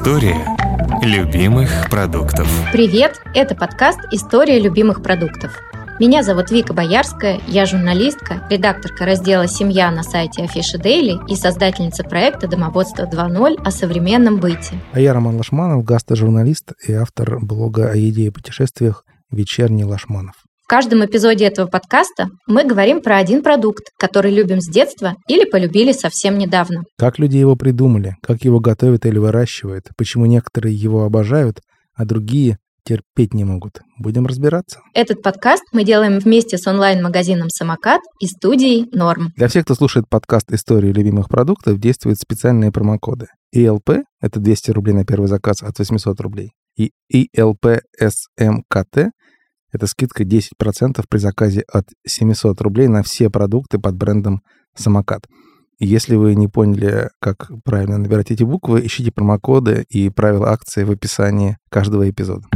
История любимых продуктов. Привет! Это подкаст «История любимых продуктов». Меня зовут Вика Боярская, я журналистка, редакторка раздела «Семья» на сайте Афиши Дейли и создательница проекта «Домоводство 2.0» о современном быте. А я Роман Лошманов, гастрожурналист и автор блога о еде и путешествиях «Вечерний Лошманов». В каждом эпизоде этого подкаста мы говорим про один продукт, который любим с детства или полюбили совсем недавно. Как люди его придумали, как его готовят или выращивают, почему некоторые его обожают, а другие – терпеть не могут. Будем разбираться. Этот подкаст мы делаем вместе с онлайн-магазином «Самокат» и студией «Норм». Для всех, кто слушает подкаст «История любимых продуктов», действуют специальные промокоды. ИЛП – это 200 рублей на первый заказ от 800 рублей. И ИЛП СМКТ – это скидка 10% при заказе от 700 рублей на все продукты под брендом «Самокат». Если вы не поняли, как правильно набирать эти буквы, ищите промокоды и правила акции в описании каждого эпизода.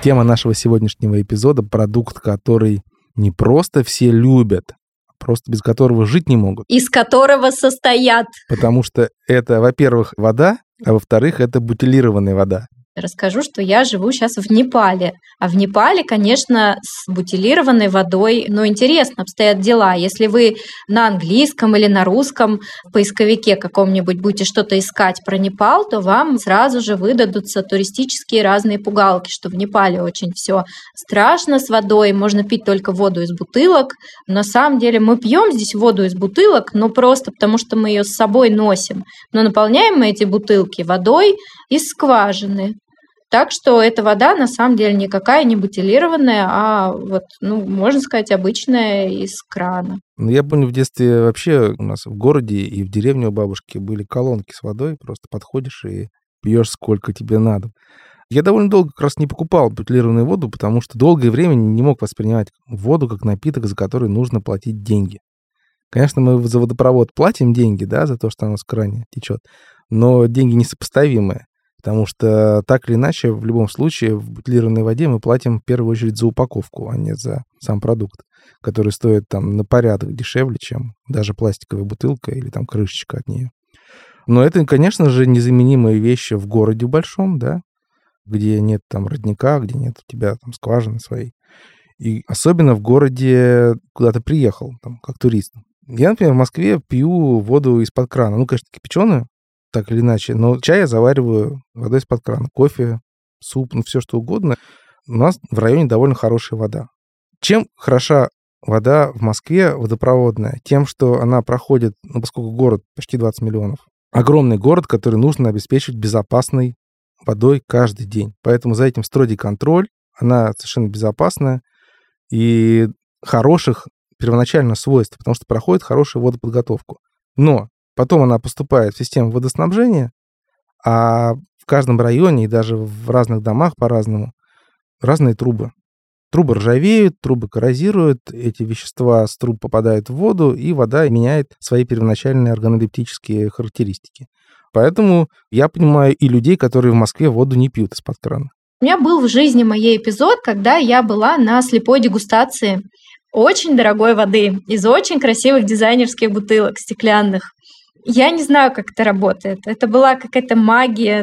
Тема нашего сегодняшнего эпизода – продукт, который не просто все любят, а просто без которого жить не могут. Из которого состоят. Потому что это, во-первых, вода, а во-вторых, это бутилированная вода. Расскажу, что я живу сейчас в Непале. А в Непале, конечно, с бутилированной водой, интересно обстоят дела. Если вы на английском или на русском поисковике каком-нибудь будете что-то искать про Непал, то вам сразу же выдадутся туристические разные пугалки, что в Непале очень все страшно с водой, можно пить только воду из бутылок. На самом деле мы пьем здесь воду из бутылок, но просто потому, что мы ее с собой носим. Но наполняем мы эти бутылки водой из скважины. Так что эта вода на самом деле никакая не бутилированная, а можно сказать, обычная из крана. Я помню, в детстве вообще у нас в городе и в деревне у бабушки были колонки с водой. Просто подходишь и пьешь сколько тебе надо. Я довольно долго как раз не покупал бутилированную воду, потому что долгое время не мог воспринимать воду как напиток, за который нужно платить деньги. Конечно, мы за водопровод платим деньги, да, за то, что оно с крана течет, но деньги несопоставимые. Потому что так или иначе, в любом случае, в бутилированной воде мы платим в первую очередь за упаковку, а не за сам продукт, который стоит там на порядок дешевле, чем даже пластиковая бутылка или там крышечка от нее. Но это, конечно же, незаменимые вещи в городе большом, да, где нет там родника, где нет у тебя там скважины своей. И особенно в городе, куда ты приехал, там, как турист. Я, например, в Москве пью воду из-под крана. Конечно, кипяченую, так или иначе. Но чай я завариваю водой из-под крана. Кофе, суп, все что угодно. У нас в районе довольно хорошая вода. Чем хороша вода в Москве водопроводная? Тем, что она проходит, поскольку город почти 20 миллионов. Огромный город, который нужно обеспечивать безопасной водой каждый день. Поэтому за этим строгий контроль. Она совершенно безопасная. И хороших первоначально свойств, потому что проходит хорошую водоподготовку. Но потом она поступает в систему водоснабжения, а в каждом районе и даже в разных домах по-разному разные трубы. Трубы ржавеют, трубы коррозируют, эти вещества с труб попадают в воду, и вода меняет свои первоначальные органолептические характеристики. Поэтому я понимаю и людей, которые в Москве воду не пьют из-под крана. У меня был в жизни моей эпизод, когда я была на слепой дегустации очень дорогой воды из очень красивых дизайнерских бутылок стеклянных. Я не знаю, как это работает. Это была какая-то магия,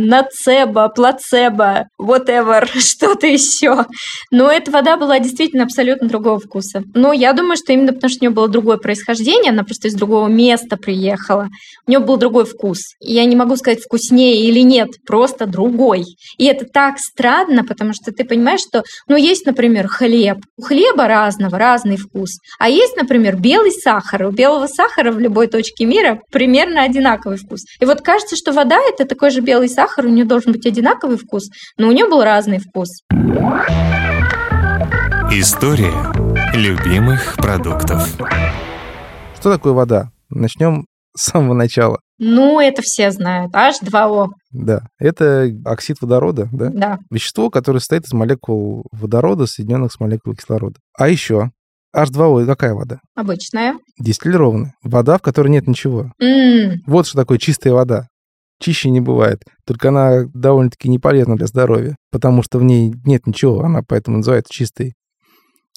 нацебо, плацебо, whatever, что-то еще. Но эта вода была действительно абсолютно другого вкуса. Но я думаю, что именно потому, что у нее было другое происхождение, она просто из другого места приехала, у нее был другой вкус. Я не могу сказать, вкуснее или нет, просто другой. И это так странно, потому что ты понимаешь, что, есть, например, хлеб. У хлеба разный вкус. А есть, например, белый сахар. У белого сахара в любой точке мира примерно одинаковый вкус. И кажется, что вода – это такой же белый сахар, у нее должен быть одинаковый вкус, но у нее был разный вкус. История любимых продуктов. Что такое вода? Начнем с самого начала. Это все знают. H2O. Да, это оксид водорода, да? Да. Вещество, которое состоит из молекул водорода, соединенных с молекулой кислорода. А еще H2O – какая вода? Обычная. Дистиллированная. Вода, в которой нет ничего. Вот что такое чистая вода. Чище не бывает. Только она довольно-таки не полезна для здоровья, потому что в ней нет ничего, она поэтому называется чистой.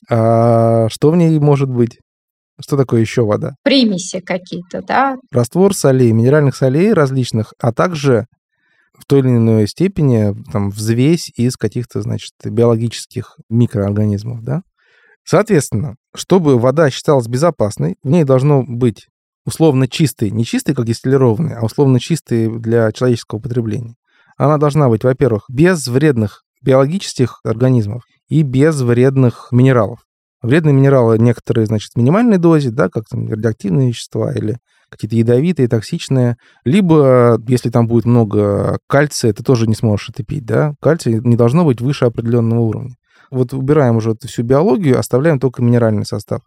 А что в ней может быть? Что такое еще вода? Примеси какие-то, да. Раствор солей, минеральных солей различных, а также в той или иной степени там, взвесь из каких-то, значит, биологических микроорганизмов, да. Соответственно, чтобы вода считалась безопасной, в ней должно быть условно чистой, не чистой, как дистиллированной, а условно чистой для человеческого потребления. Она должна быть, во-первых, без вредных биологических организмов и без вредных минералов. Вредные минералы некоторые, значит, в минимальной дозе, да, как там радиоактивные вещества или какие-то ядовитые, токсичные. Либо, если там будет много кальция, ты тоже не сможешь это пить, да. Кальция не должно быть выше определенного уровня. Вот убираем уже всю биологию, оставляем только минеральный состав.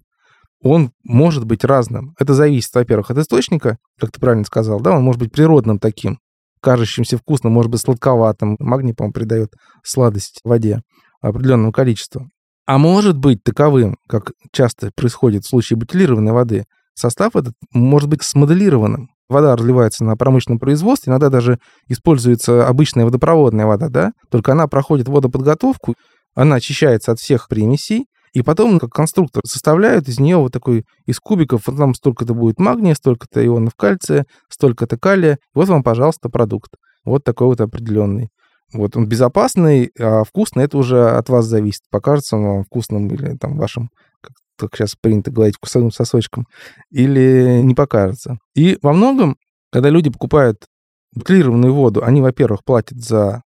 Он может быть разным. Это зависит, во-первых, от источника, как ты правильно сказал, да, он может быть природным таким, кажущимся вкусным, может быть, сладковатым. Магний, по-моему, придает сладость в воде определенного количества. А может быть таковым, как часто происходит в случае бутилированной воды, состав этот может быть смоделированным. Вода разливается на промышленном производстве, иногда даже используется обычная водопроводная вода, да, только она проходит водоподготовку, она очищается от всех примесей, и потом, как конструктор, составляют из нее вот такой, из кубиков, вот там столько-то будет магния, столько-то ионов кальция, столько-то калия. Вот вам, пожалуйста, продукт. Вот такой вот определенный. Вот он безопасный, а вкусный, это уже от вас зависит. Покажется он вам вкусным или там вашим, как сейчас принято говорить, вкусовым сосочком, или не покажется. И во многом, когда люди покупают бутилированную воду, они, во-первых, платят за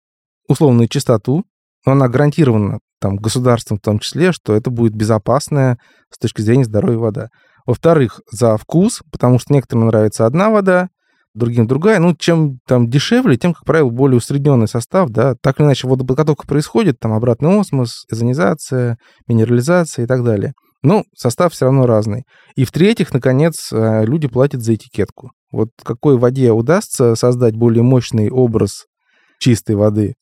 условную чистоту, но она гарантирована там, государством в том числе, что это будет безопасная с точки зрения здоровья вода. Во-вторых, за вкус, потому что некоторым нравится одна вода, другим другая. Ну, чем там дешевле, тем, как правило, более усредненный состав, да. Так или иначе водоподготовка происходит, там обратный осмос, озонизация, минерализация и так далее. Но состав все равно разный. И в-третьих, наконец, люди платят за этикетку. Вот какой воде удастся создать более мощный образ чистой воды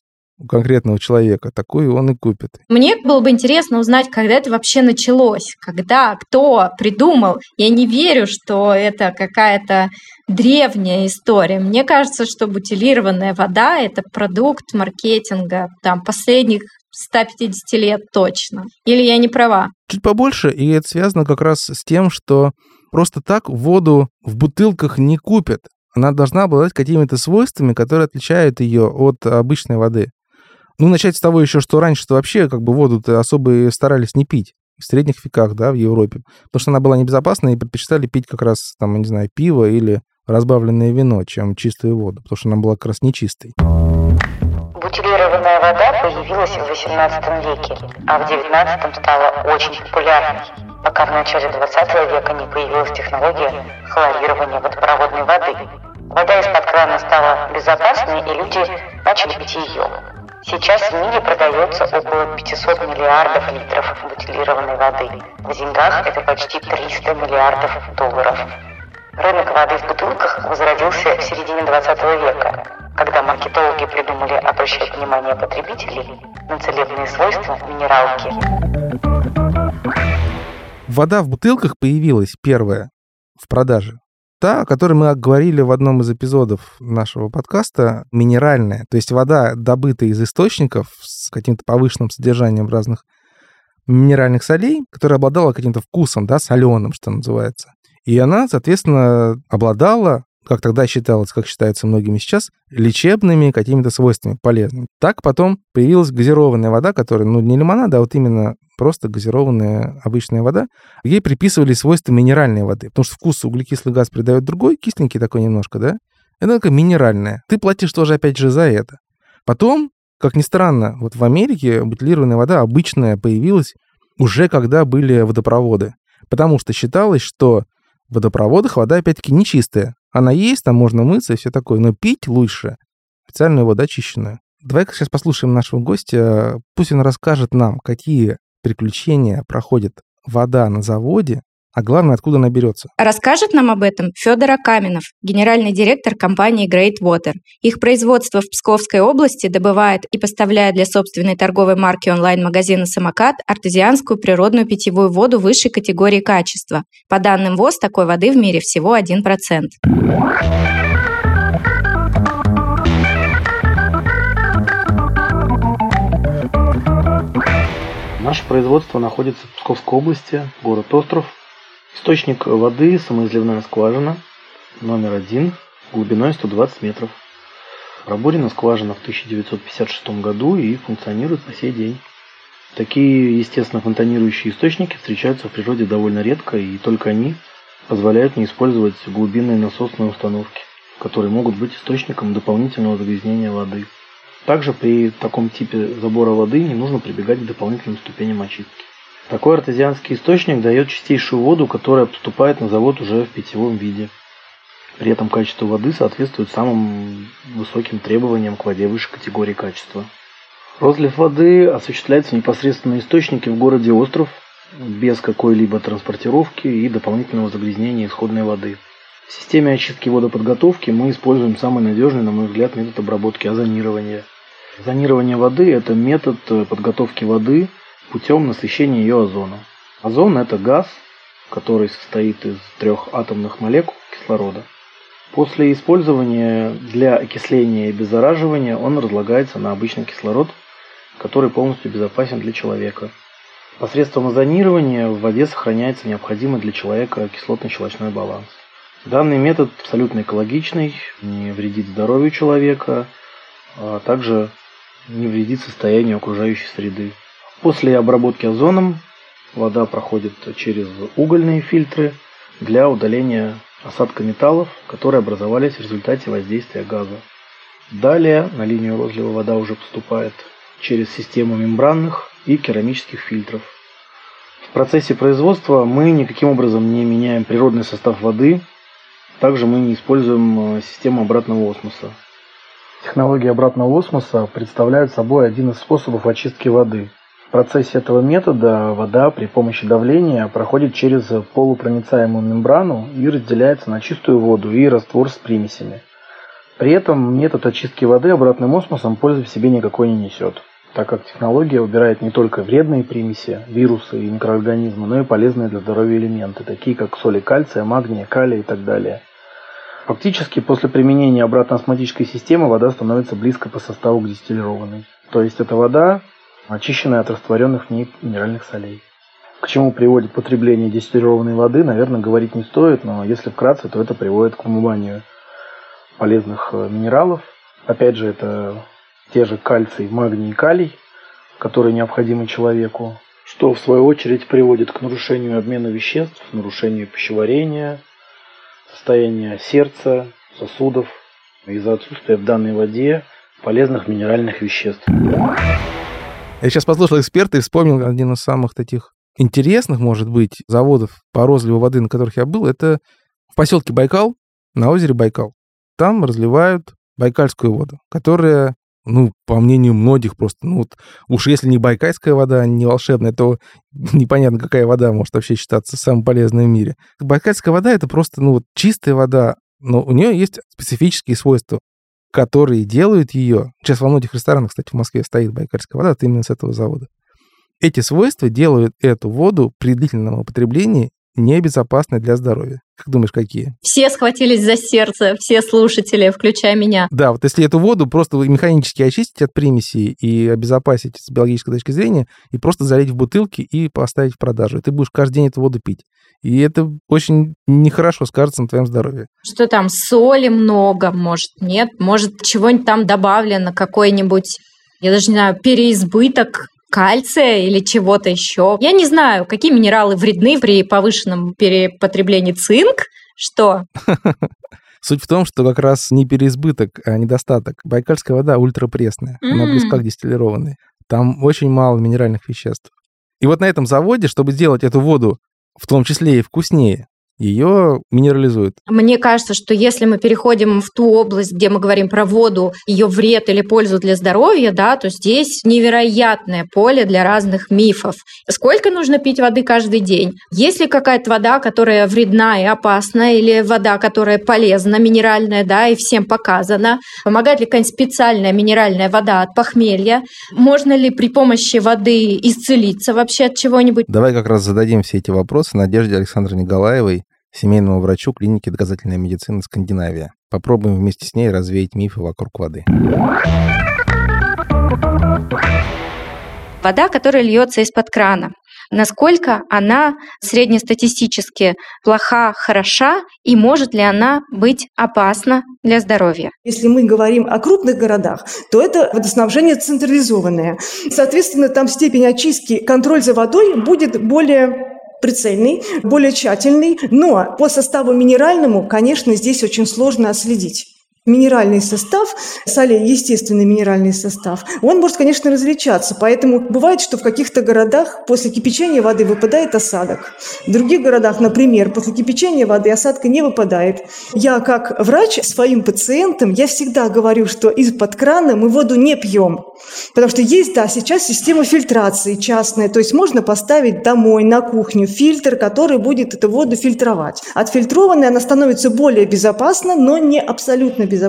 у конкретного человека, такой он и купит. Мне было бы интересно узнать, когда это вообще началось, когда, кто придумал. Я не верю, что это какая-то древняя история. Мне кажется, что бутилированная вода – это продукт маркетинга там, последних 150 лет точно. Или я не права? Чуть побольше, и это связано как раз с тем, что просто так воду в бутылках не купят. Она должна обладать какими-то свойствами, которые отличают ее от обычной воды. Ну, начать с того еще, что раньше-то вообще как бы воду-то особо старались не пить в средних веках, да, в Европе, потому что она была небезопасна и предпочитали пить как раз, там, не знаю, пиво или разбавленное вино, чем чистую воду, потому что она была как раз нечистой. Бутилированная вода появилась в XVIII веке, а в XIX стала очень популярной, пока в начале XX века не появилась технология хлорирования водопроводной воды. Вода из-под крана стала безопасной, и люди начали пить ее. Сейчас в мире продается около 500 миллиардов литров бутилированной воды. В деньгах это почти 300 миллиардов долларов. Рынок воды в бутылках возродился в середине 20 века, когда маркетологи придумали обращать внимание потребителей на целебные свойства минералки. Вода в бутылках появилась первая в продаже. Та, о которой мы говорили в одном из эпизодов нашего подкаста, минеральная. То есть вода, добытая из источников с каким-то повышенным содержанием разных минеральных солей, которая обладала каким-то вкусом, да, соленым, что называется. И она, соответственно, обладала, как тогда считалось, как считается многими сейчас, лечебными какими-то свойствами, полезными. Так потом появилась газированная вода, которая, ну, не лимонад, а вот именно просто газированная обычная вода. Ей приписывали свойства минеральной воды, потому что вкус углекислый газ придает другой, кисленький такой немножко, да? Это такая минеральная. Ты платишь тоже, опять же, за это. Потом, как ни странно, вот в Америке бутилированная вода обычная появилась уже когда были водопроводы, потому что считалось, что в водопроводах вода, опять-таки, нечистая. Она есть, там можно мыться и все такое, но пить лучше специальную воду очищенную. Давай-ка сейчас послушаем нашего гостя. Пусть он расскажет нам, какие приключения проходит вода на заводе, а главное, откуда она берется. Расскажет нам об этом Федор Окаминов, генеральный директор компании GreatWater. Их производство в Псковской области добывает и поставляет для собственной торговой марки онлайн-магазина «Самокат» артезианскую природную питьевую воду высшей категории качества. По данным ВОЗ, такой воды в мире всего 1%. Наше производство находится в Псковской области, город Остров. Источник воды — самоизливная скважина номер 1 глубиной 120 метров. Пробурена скважина в 1956 году и функционирует по сей день. Такие естественно фонтанирующие источники встречаются в природе довольно редко, и только они позволяют не использовать глубинные насосные установки, которые могут быть источником дополнительного загрязнения воды. Также при таком типе забора воды не нужно прибегать к дополнительным ступеням очистки. Такой артезианский источник дает чистейшую воду, которая поступает на завод уже в питьевом виде. При этом качество воды соответствует самым высоким требованиям к воде высшей категории качества. Розлив воды осуществляется непосредственно на источнике в городе Остров, без какой-либо транспортировки и дополнительного загрязнения исходной воды. В системе очистки водоподготовки мы используем самый надежный, на мой взгляд, метод обработки – озонирование. Озонирование воды – это метод подготовки воды путем насыщения ее озоном. Озон – это газ, который состоит из 3 атомных молекул кислорода. После использования для окисления и обеззараживания он разлагается на обычный кислород, который полностью безопасен для человека. Посредством озонирования в воде сохраняется необходимый для человека кислотно-щелочной баланс. Данный метод абсолютно экологичный, не вредит здоровью человека, а также не вредит состоянию окружающей среды. После обработки озоном вода проходит через угольные фильтры для удаления осадка металлов, которые образовались в результате воздействия газа. Далее на линию розлива вода уже поступает через систему мембранных и керамических фильтров. В процессе производства мы никаким образом не меняем природный состав воды, также мы не используем систему обратного осмоса. Технологии обратного осмоса представляют собой один из способов очистки воды. В процессе этого метода вода при помощи давления проходит через полупроницаемую мембрану и разделяется на чистую воду и раствор с примесями. При этом метод очистки воды обратным осмосом пользы в себе никакой не несет, так как технология убирает не только вредные примеси, вирусы и микроорганизмы, но и полезные для здоровья элементы, такие как соли кальция, магния, калия и так далее. Фактически после применения обратно-осмотической системы вода становится близко по составу к дистиллированной. То есть эта вода очищенная от растворенных в ней минеральных солей. К чему приводит потребление дистиллированной воды, наверное, говорить не стоит, но если вкратце, то это приводит к вымыванию полезных минералов. Опять же, это те же кальций, магний и калий, которые необходимы человеку, что в свою очередь приводит к нарушению обмена веществ, нарушению пищеварения, состоянию сердца, сосудов из-за отсутствия в данной воде полезных минеральных веществ. Я сейчас послушал эксперта и вспомнил один из самых таких интересных, может быть, заводов по розливу воды, на которых я был. Это в поселке Байкал, на озере Байкал. Там разливают байкальскую воду, которая, по мнению многих просто, уж если не байкальская вода, не волшебная, то непонятно, какая вода может вообще считаться самой полезной в мире. Байкальская вода — это просто, чистая вода, но у нее есть специфические свойства, которые делают ее... Сейчас во многих ресторанах, кстати, в Москве стоит байкальская вода, это именно с этого завода. Эти свойства делают эту воду при длительном употреблении небезопасной для здоровья. Как думаешь, какие? Все схватились за сердце, все слушатели, включая меня. Да, если эту воду просто механически очистить от примесей и обезопасить с биологической точки зрения, и просто залить в бутылки и поставить в продажу, и ты будешь каждый день эту воду пить. И это очень нехорошо скажется на твоем здоровье. Что там, соли много, может, нет? Может, чего-нибудь там добавлено, какой-нибудь, я даже не знаю, переизбыток кальция или чего-то еще. Я не знаю, какие минералы вредны при повышенном перепотреблении. Цинк? Что? Суть в том, что как раз не переизбыток, а недостаток. Байкальская вода ультрапресная, она близка к дистиллированной. Там очень мало минеральных веществ. И вот на этом заводе, чтобы сделать эту воду в том числе и вкуснее, ее минерализуют. Мне кажется, что если мы переходим в ту область, где мы говорим про воду, ее вред или пользу для здоровья, да, то здесь невероятное поле для разных мифов. Сколько нужно пить воды каждый день? Есть ли какая-то вода, которая вредна и опасна, или вода, которая полезна, минеральная, да, и всем показана? Помогает ли какая-нибудь специальная минеральная вода от похмелья? Можно ли при помощи воды исцелиться вообще от чего-нибудь? Давай как раз зададим все эти вопросы Надежде Александровне Галаевой, семейному врачу клиники «Доказательная медицина Скандинавия». Попробуем вместе с ней развеять мифы вокруг воды. Вода, которая льется из-под крана. насколько она среднестатистически плоха, хороша и может ли она быть опасна для здоровья. Если мы говорим о крупных городах, то это водоснабжение централизованное. Соответственно, там степень очистки, контроль за водой будет более прицельный, более тщательный, но по составу минеральному, конечно, здесь очень сложно отследить. Минеральный состав, солей, естественный минеральный состав, он может, конечно, различаться. Поэтому бывает, что в каких-то городах после кипячения воды выпадает осадок. В других городах, например, после кипячения воды осадка не выпадает. Я как врач своим пациентам, я всегда говорю, что из-под крана мы воду не пьем. Потому что есть, да, сейчас система фильтрации частная. То есть можно поставить домой, на кухню фильтр, который будет эту воду фильтровать. Отфильтрованная она становится более безопасна, но не абсолютно безопасно.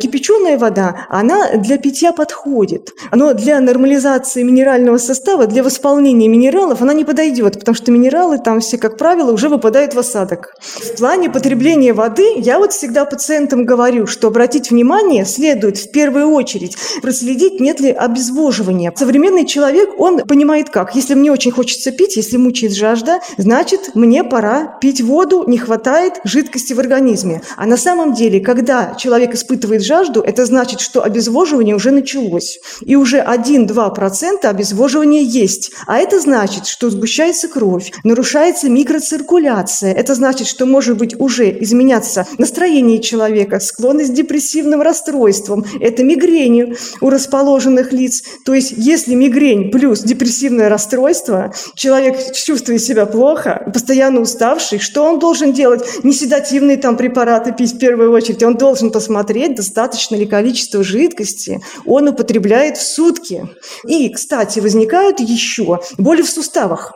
Кипяченая вода, она для питья подходит, но для нормализации минерального состава, для восполнения минералов она не подойдет, потому что минералы там все, как правило, уже выпадают в осадок. В плане потребления воды я вот всегда пациентам говорю, что обратить внимание следует в первую очередь проследить, нет ли обезвоживания. Современный человек, он понимает как. Если мне очень хочется пить, если мучает жажда, значит, мне пора пить воду, не хватает жидкости в организме. А на самом деле, когда человек испытывает жажду, это значит, что обезвоживание уже началось. И уже 1-2% обезвоживания есть. А это значит, что сгущается кровь, нарушается микроциркуляция. Это значит, что может быть уже изменяться настроение человека, склонность к депрессивным расстройствам. Это мигрень у расположенных лиц. То есть, если мигрень плюс депрессивное расстройство, человек чувствует себя плохо, постоянно уставший, что он должен делать? Не седативные там препараты пить в первую очередь, он должен посмотреть, достаточно ли количество жидкости он употребляет в сутки. И, кстати, возникают еще боли в суставах.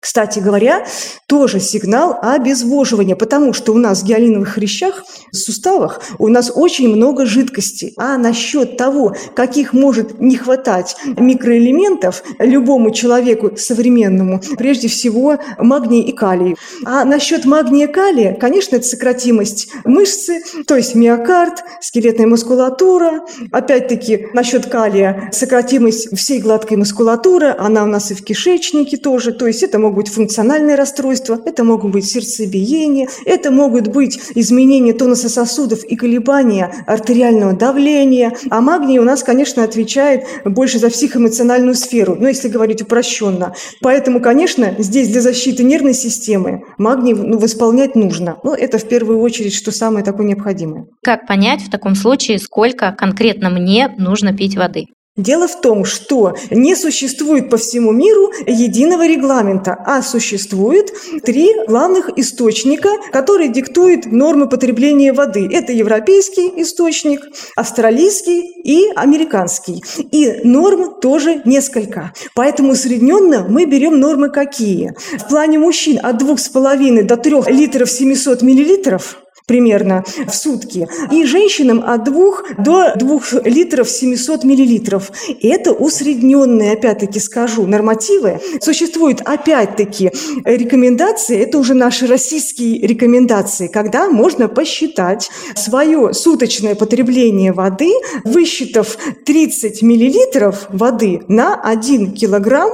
Кстати говоря, тоже сигнал обезвоживания, потому что у нас в гиалиновых хрящах, в суставах, у нас очень много жидкости. А насчет того, каких может не хватать микроэлементов любому человеку современному, прежде всего магний и калий. А насчет магния и калия, конечно, это сократимость мышцы, то есть миокард, скелетная мускулатура. Опять-таки, насчет калия сократимость всей гладкой мускулатуры, она у нас и в кишечнике тоже, то есть это могут быть функциональные расстройства, это могут быть сердцебиения, это могут быть изменения тонуса сосудов и колебания артериального давления. А магний у нас, конечно, отвечает больше за психоэмоциональную сферу, но если говорить упрощенно. Поэтому, конечно, здесь для защиты нервной системы магний восполнять нужно. Но это в первую очередь, что самое такое необходимое. Как понять в таком случае, сколько конкретно мне нужно пить воды? Дело в том, что не существует по всему миру единого регламента, а существует 3 главных источника, которые диктуют нормы потребления воды. Это европейский источник, австралийский и американский. И норм тоже несколько. Поэтому усредненно мы берем нормы какие? В плане мужчин от 2,5 до 3 литров 700 миллилитров примерно в сутки, и женщинам от 2 до 2 литров 700 миллилитров. Это усредненные, опять-таки скажу, нормативы. Существуют, опять-таки, рекомендации, это уже наши российские рекомендации, когда можно посчитать свое суточное потребление воды, высчитав 30 миллилитров воды на 1 килограмм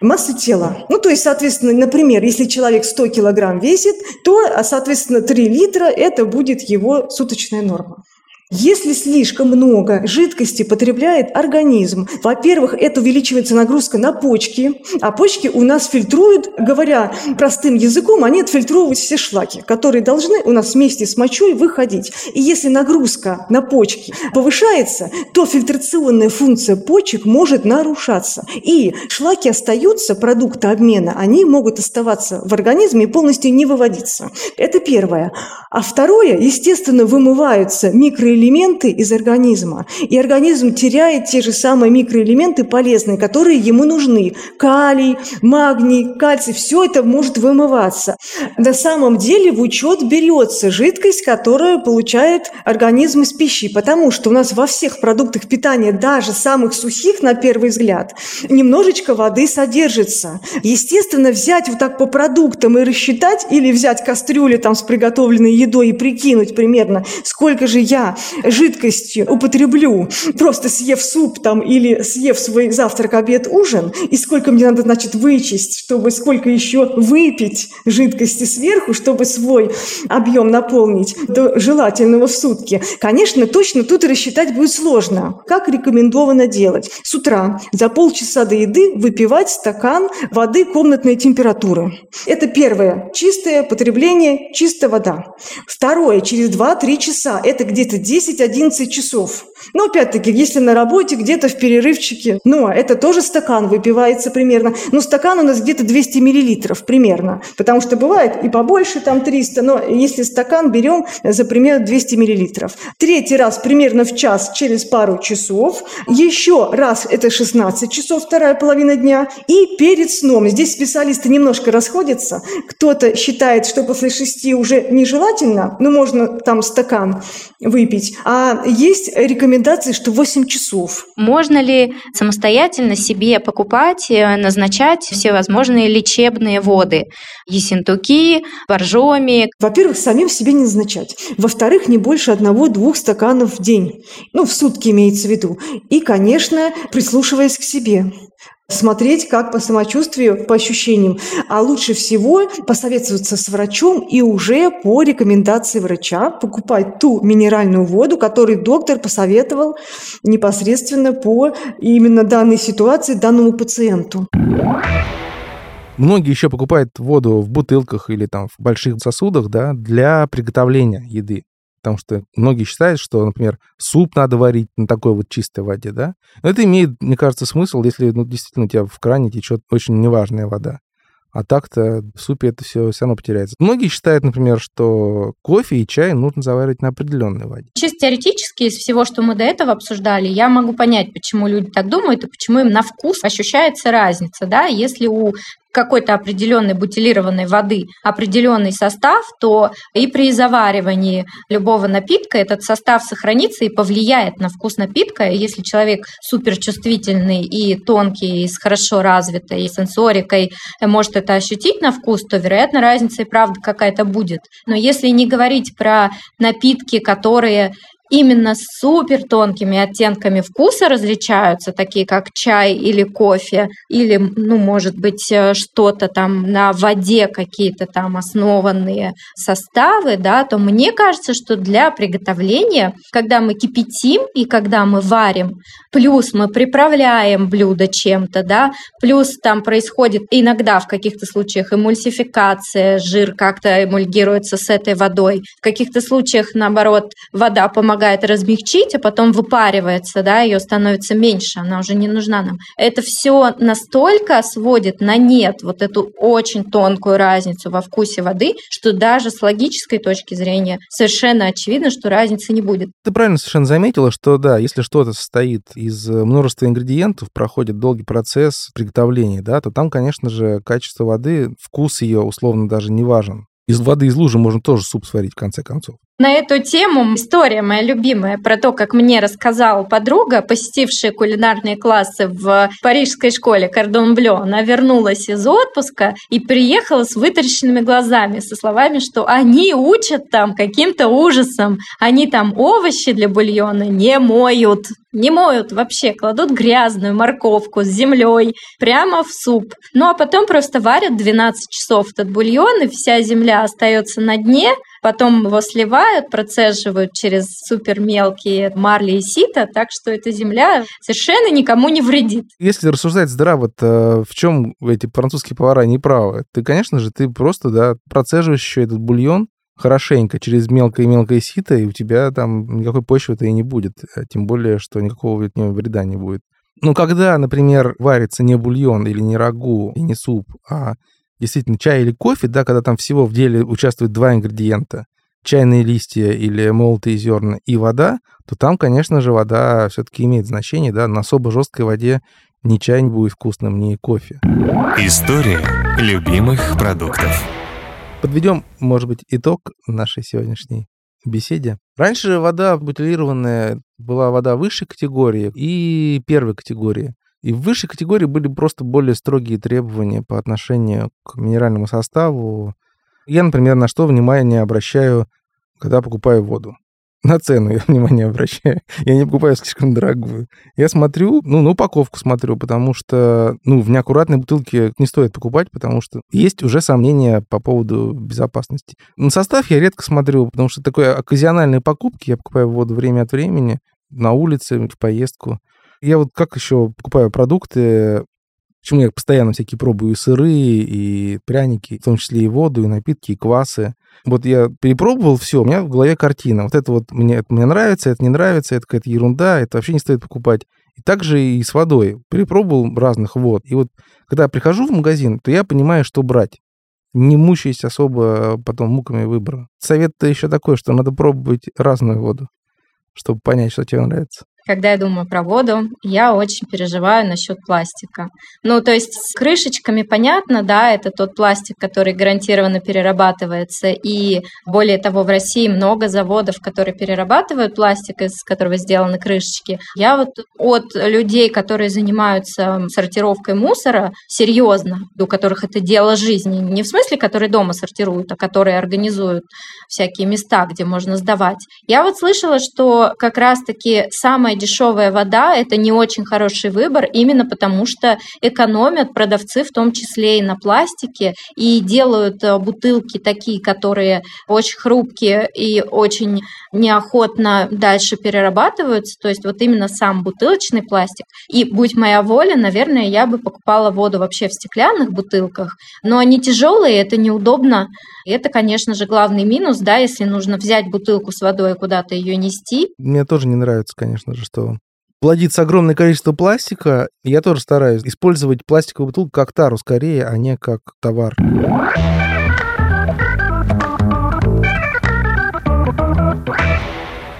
массы тела. То есть, соответственно, например, если человек 100 килограмм весит, то, соответственно, 3 литра – это будет его суточная норма. Если слишком много жидкости потребляет организм, во-первых, это увеличивается нагрузка на почки, а почки у нас фильтруют, говоря простым языком, они отфильтровывают все шлаки, которые должны у нас вместе с мочой выходить. И если нагрузка на почки повышается, то фильтрационная функция почек может нарушаться. И шлаки остаются, продукты обмена, они могут оставаться в организме и полностью не выводиться. Это первое. А второе, естественно, вымываются микроэлементы из организма, и организм теряет те же самые микроэлементы полезные, которые ему нужны. Калий, магний, кальций, все это может вымываться. На самом деле в учет берется жидкость, которую получает организм из пищи, потому что у нас во всех продуктах питания, даже самых сухих, на первый взгляд, немножечко воды содержится. Естественно, взять вот так по продуктам и рассчитать, или взять кастрюлю там с приготовленной едой и прикинуть примерно, сколько же я жидкость употреблю, просто съев суп там или съев свой завтрак, обед, ужин, и сколько мне надо, значит, вычесть, чтобы сколько еще выпить жидкости сверху, чтобы свой объем наполнить до желательного в сутки. Конечно, точно тут рассчитать будет сложно. Как рекомендовано делать? С утра за полчаса до еды выпивать стакан воды комнатной температуры. Это первое. Чистое потребление, чистая вода. Второе. Через 2-3 часа. Это где-то 10-11 часов. Но опять-таки, если на работе, где-то в перерывчике. Но это тоже стакан выпивается примерно. Но стакан у нас где-то 200 миллилитров примерно. Потому что бывает и побольше, там 300. Но если стакан берем за примерно 200 миллилитров. Третий раз примерно в час через пару часов. Еще раз это 16 часов, вторая половина дня. И перед сном. Здесь специалисты немножко расходятся. Кто-то считает, что после 6 уже нежелательно. Но можно там стакан выпить. А есть рекомендации, что 8 часов. Можно ли самостоятельно себе покупать, назначать всевозможные лечебные воды? Ессентуки, боржоми. Во-первых, самим себе не назначать. Во-вторых, не больше 1-2 стаканов в день. В сутки имеется в виду. И, конечно, прислушиваясь к себе. Смотреть, как по самочувствию, по ощущениям. А лучше всего посоветоваться с врачом и уже по рекомендации врача покупать ту минеральную воду, которую доктор посоветовал непосредственно по именно данной ситуации, данному пациенту. Многие еще покупают воду в бутылках или там в больших сосудах, да, для приготовления еды. Потому что многие считают, что, например, суп надо варить на такой вот чистой воде, да? Но это имеет, мне кажется, смысл, если действительно у тебя в кране течет очень неважная вода. А так-то в супе это все равно потеряется. Многие считают, например, что кофе и чай нужно заваривать на определенной воде. Чисто теоретически, из всего, что мы до этого обсуждали, я могу понять, почему люди так думают и почему им на вкус ощущается разница, да? Если у какой-то определенной бутилированной воды определенный состав, то и при заваривании любого напитка этот состав сохранится и повлияет на вкус напитка. Если человек суперчувствительный и тонкий, и с хорошо развитой сенсорикой, может это ощутить на вкус, то, вероятно, разница и правда какая-то будет. Но если не говорить про напитки, которые именно с супер тонкими оттенками вкуса различаются, такие как чай или кофе, или, может быть, что-то там на воде, какие-то там основанные составы, да, то мне кажется, что для приготовления, когда мы кипятим и когда мы варим, плюс мы приправляем блюдо чем-то, да, плюс там происходит иногда в каких-то случаях эмульсификация, жир как-то эмульгируется с этой водой, в каких-то случаях, наоборот, вода помогает размягчить, а потом выпаривается, да, ее становится меньше, она уже не нужна нам. Это все настолько сводит на нет вот эту очень тонкую разницу во вкусе воды, что даже с логической точки зрения совершенно очевидно, что разницы не будет. Ты правильно совершенно заметила, что да, если что-то состоит из множества ингредиентов, проходит долгий процесс приготовления, да, то там, конечно же, качество воды, вкус ее условно даже не важен. Из воды из лужи можно тоже суп сварить, в конце концов. На эту тему история моя любимая, про то, как мне рассказала подруга, посетившая кулинарные классы в парижской школе Кордон-Блё. Она вернулась из отпуска и приехала с вытаращенными глазами, со словами, что они учат там каким-то ужасом. Они там овощи для бульона не моют. Не моют вообще, кладут грязную морковку с землей прямо в суп. А потом просто варят 12 часов этот бульон, и вся земля остается на дне. Потом его сливают, процеживают через супер мелкие марли и сито, так что эта земля совершенно никому не вредит. Если рассуждать здраво, то в чем эти французские повара неправы? Ты просто, да, процеживаешь еще этот бульон хорошенько через мелкое-мелкое сито, и у тебя там никакой почвы-то и не будет, тем более, что никакого от него вреда не будет. Когда, например, варится не бульон или не рагу, и не суп, а действительно чай или кофе, да, когда там всего в деле участвуют 2 ингредиента, чайные листья или молотые зерна и вода, то там, конечно же, вода все-таки имеет значение, да, на особо жесткой воде ни чай не будет вкусным, ни кофе. История любимых продуктов. Подведем, может быть, итог нашей сегодняшней беседе. Раньше вода бутилированная была вода высшей категории и первой категории. И в высшей категории были просто более строгие требования по отношению к минеральному составу. Я, например, на что внимание обращаю, когда покупаю воду. на цену я внимание обращаю. Я не покупаю слишком дорогую. Я смотрю, на упаковку смотрю, потому что, в неаккуратной бутылке не стоит покупать, потому что есть уже сомнения по поводу безопасности. На состав я редко смотрю, потому что такой оказиональные покупки. Я покупаю воду время от времени, на улице, в поездку. Я как еще покупаю продукты, почему я постоянно всякие пробую и сыры, и пряники, в том числе и воду, и напитки, и квасы. Вот я перепробовал все, у меня в голове картина. Это мне нравится, это не нравится, это какая-то ерунда, это вообще не стоит покупать. И также и с водой. Перепробовал разных вод. И когда я прихожу в магазин, то я понимаю, что брать. Не мучаясь особо потом муками выбора. Совет-то еще такой, что надо пробовать разную воду, чтобы понять, что тебе нравится. Когда я думаю про воду, я очень переживаю насчет пластика. То есть с крышечками понятно, да, это тот пластик, который гарантированно перерабатывается. И более того, в России много заводов, которые перерабатывают пластик, из которого сделаны крышечки. Я от людей, которые занимаются сортировкой мусора, серьезно, у которых это дело жизни, не в смысле, которые дома сортируют, а которые организуют всякие места, где можно сдавать. Я слышала, что как раз-таки самое дешевая вода – это не очень хороший выбор, именно потому что экономят продавцы, в том числе и на пластике, и делают бутылки такие, которые очень хрупкие и очень неохотно дальше перерабатываются, то есть именно сам бутылочный пластик. И будь моя воля, наверное, я бы покупала воду вообще в стеклянных бутылках, но они тяжелые, это неудобно. Это, конечно же, главный минус, да, если нужно взять бутылку с водой и куда-то ее нести. Мне тоже не нравится, конечно же, что плодится огромное количество пластика. Я тоже стараюсь использовать пластиковую бутылку как тару скорее, а не как товар.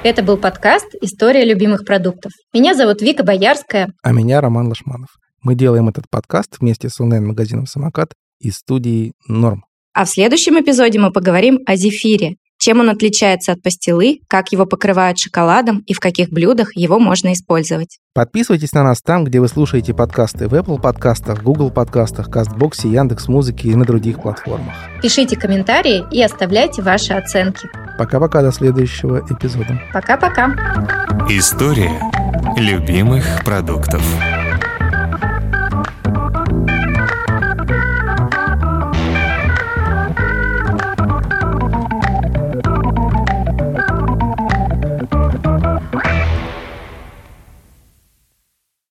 Это был подкаст «История любимых продуктов». Меня зовут Вика Боярская. А меня Роман Лошманов. Мы делаем этот подкаст вместе с онлайн-магазином «Самокат» и студией «Норм». А в следующем эпизоде мы поговорим о зефире. Чем он отличается от пастилы, как его покрывают шоколадом и в каких блюдах его можно использовать. Подписывайтесь на нас там, где вы слушаете подкасты в Apple подкастах, Google подкастах, Кастбоксе, Яндекс.Музыке и на других платформах. Пишите комментарии и оставляйте ваши оценки. Пока-пока, до следующего эпизода. Пока-пока. История любимых продуктов.